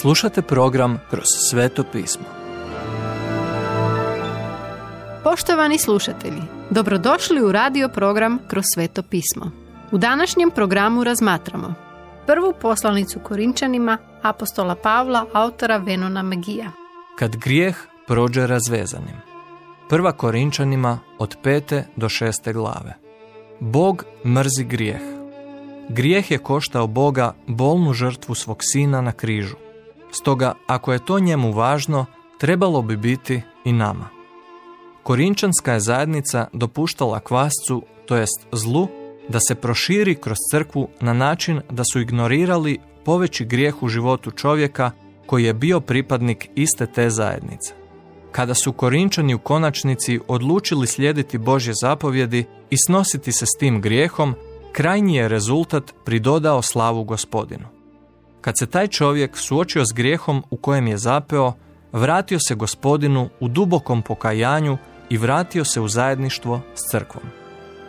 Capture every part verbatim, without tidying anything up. Slušate program Kroz sveto pismo. Poštovani slušatelji, dobrodošli u radio program Kroz sveto pismo. U današnjem programu razmatramo prvu poslanicu Korinčanima apostola Pavla, autora Venana Magija. Kad grijeh prođe razvezanim. Prva Korinčanima od pete do šeste glave. Bog mrzi grijeh. Grijeh je koštao Boga bolnu žrtvu svog sina na križu. Stoga, ako je to njemu važno, trebalo bi biti i nama. Korinčanska je zajednica dopuštala kvascu, to jest zlu, da se proširi kroz crkvu na način da su ignorirali poveći grijeh u životu čovjeka koji je bio pripadnik iste te zajednice. Kada su Korinčani u konačnici odlučili slijediti Božje zapovjedi i snositi se s tim grijehom, krajnji je rezultat pridodao slavu Gospodinu. Kad se taj čovjek suočio s grijehom u kojem je zapeo, vratio se Gospodinu u dubokom pokajanju i vratio se u zajedništvo s crkvom.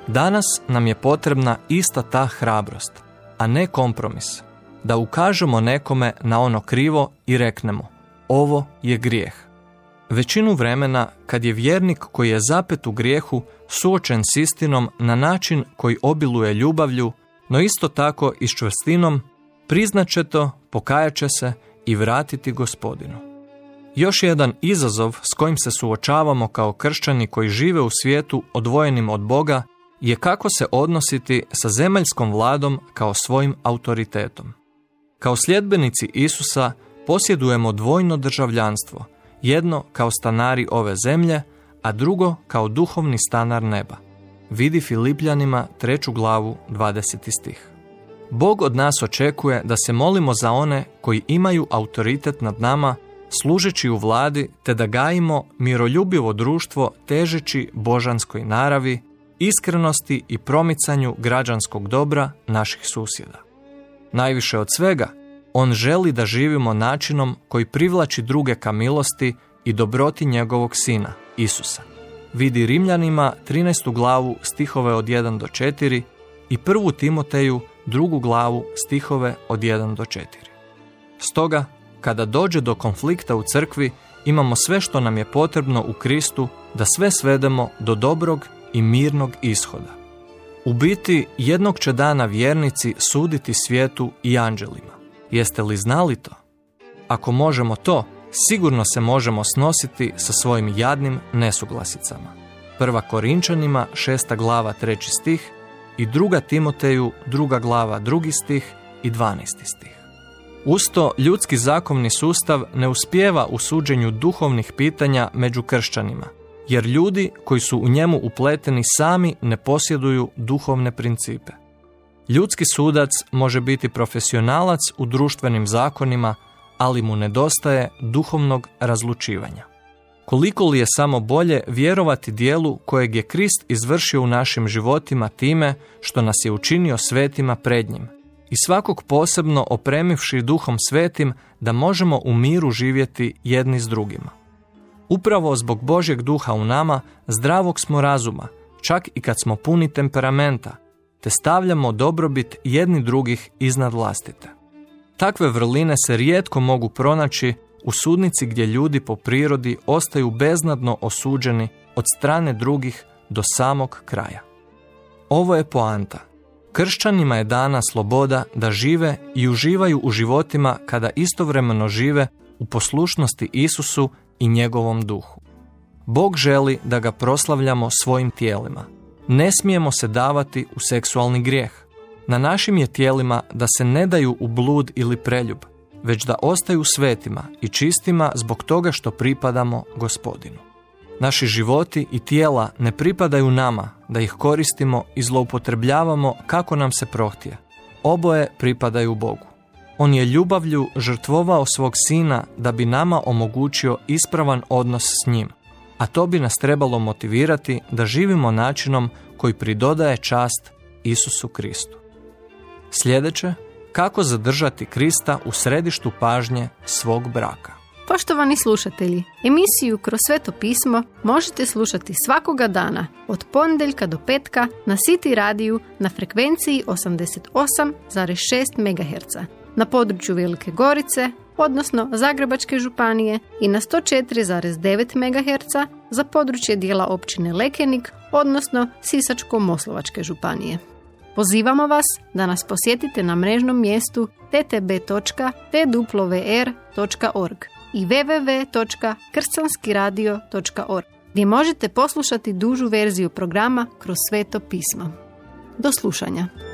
Danas nam je potrebna ista ta hrabrost, a ne kompromis, da ukažemo nekome na ono krivo i reknemo: ovo je grijeh. Većinu vremena, kad je vjernik koji je zapet u grijehu suočen s istinom na način koji obiluje ljubavlju, no isto tako i s čvrstinom, priznat će to, pokajat će se i vratiti Gospodinu. Još jedan izazov s kojim se suočavamo kao kršćani koji žive u svijetu odvojenim od Boga je kako se odnositi sa zemaljskom vladom kao svojim autoritetom. Kao sljedbenici Isusa posjedujemo dvojno državljanstvo, jedno kao stanari ove zemlje, a drugo kao duhovni stanar neba. Vidi Filipljanima treću glavu dvadeseti stih. Bog od nas očekuje da se molimo za one koji imaju autoritet nad nama, služeći u vladi, te da gajimo miroljubivo društvo težeći božanskoj naravi, iskrenosti i promicanju građanskog dobra naših susjeda. Najviše od svega, on želi da živimo načinom koji privlači druge ka milosti i dobroti njegovog sina, Isusa. Vidi Rimljanima trinaestu glavu stihove od jedan do četiri i prvu Timoteju drugu glavu stihove od jedan do četiri. Stoga, kada dođe do konflikta u crkvi, imamo sve što nam je potrebno u Kristu da sve svedemo do dobrog i mirnog ishoda. U biti, jednog će dana vjernici suditi svijetu i anđelima. Jeste li znali to? Ako možemo to, sigurno se možemo snositi sa svojim jadnim nesuglasicama. Prva Korinčanima, šesta glava, treći stih i druga Timoteju, druga glava, drugi stih i dvanaesti stih. Usto, ljudski zakovni sustav ne uspijeva u suđenju duhovnih pitanja među kršćanima, jer ljudi koji su u njemu upleteni sami ne posjeduju duhovne principe. Ljudski sudac može biti profesionalac u društvenim zakonima, ali mu nedostaje duhovnog razlučivanja. Koliko li je samo bolje vjerovati dijelu kojeg je Krist izvršio u našim životima time što nas je učinio svetima pred njim i svakog posebno opremivši duhom svetim da možemo u miru živjeti jedni s drugima. Upravo zbog Božjeg duha u nama zdravog smo razuma, čak i kad smo puni temperamenta, te stavljamo dobrobit jedni drugih iznad vlastite. Takve vrline se rijetko mogu pronaći u sudnici gdje ljudi po prirodi ostaju beznadno osuđeni od strane drugih do samog kraja. Ovo je poanta. Kršćanima je dana sloboda da žive i uživaju u životima kada istovremeno žive u poslušnosti Isusu i njegovom duhu. Bog želi da ga proslavljamo svojim tijelima. Ne smijemo se davati u seksualni grijeh. Na našim je tijelima da se ne daju u blud ili preljub, već da ostaju svetima i čistima zbog toga što pripadamo Gospodinu. Naši životi i tijela ne pripadaju nama da ih koristimo i zloupotrebljavamo kako nam se prohtije. Oboje pripadaju Bogu. On je ljubavlju žrtvovao svog sina da bi nama omogućio ispravan odnos s njim, a to bi nas trebalo motivirati da živimo načinom koji pridodaje čast Isusu Kristu. Sljedeće, kako zadržati Krista u središtu pažnje svog braka. Poštovani slušatelji, emisiju Kroz sveto pismo možete slušati svakoga dana od ponedjeljka do petka na City radiju na frekvenciji osamdeset osam zarez šest megaherca na području Velike Gorice, odnosno Zagrebačke županije i na sto četiri zarez devet megaherca za područje dijela općine Lekenik, odnosno Sisačko-Moslavačke županije. Pozivamo vas da nas posjetite na mrežnom mjestu t t b točka t w r točka org i w w w točka krcanskiradio točka org, gdje možete poslušati dužu verziju programa Kroz sveto pismo. Do slušanja.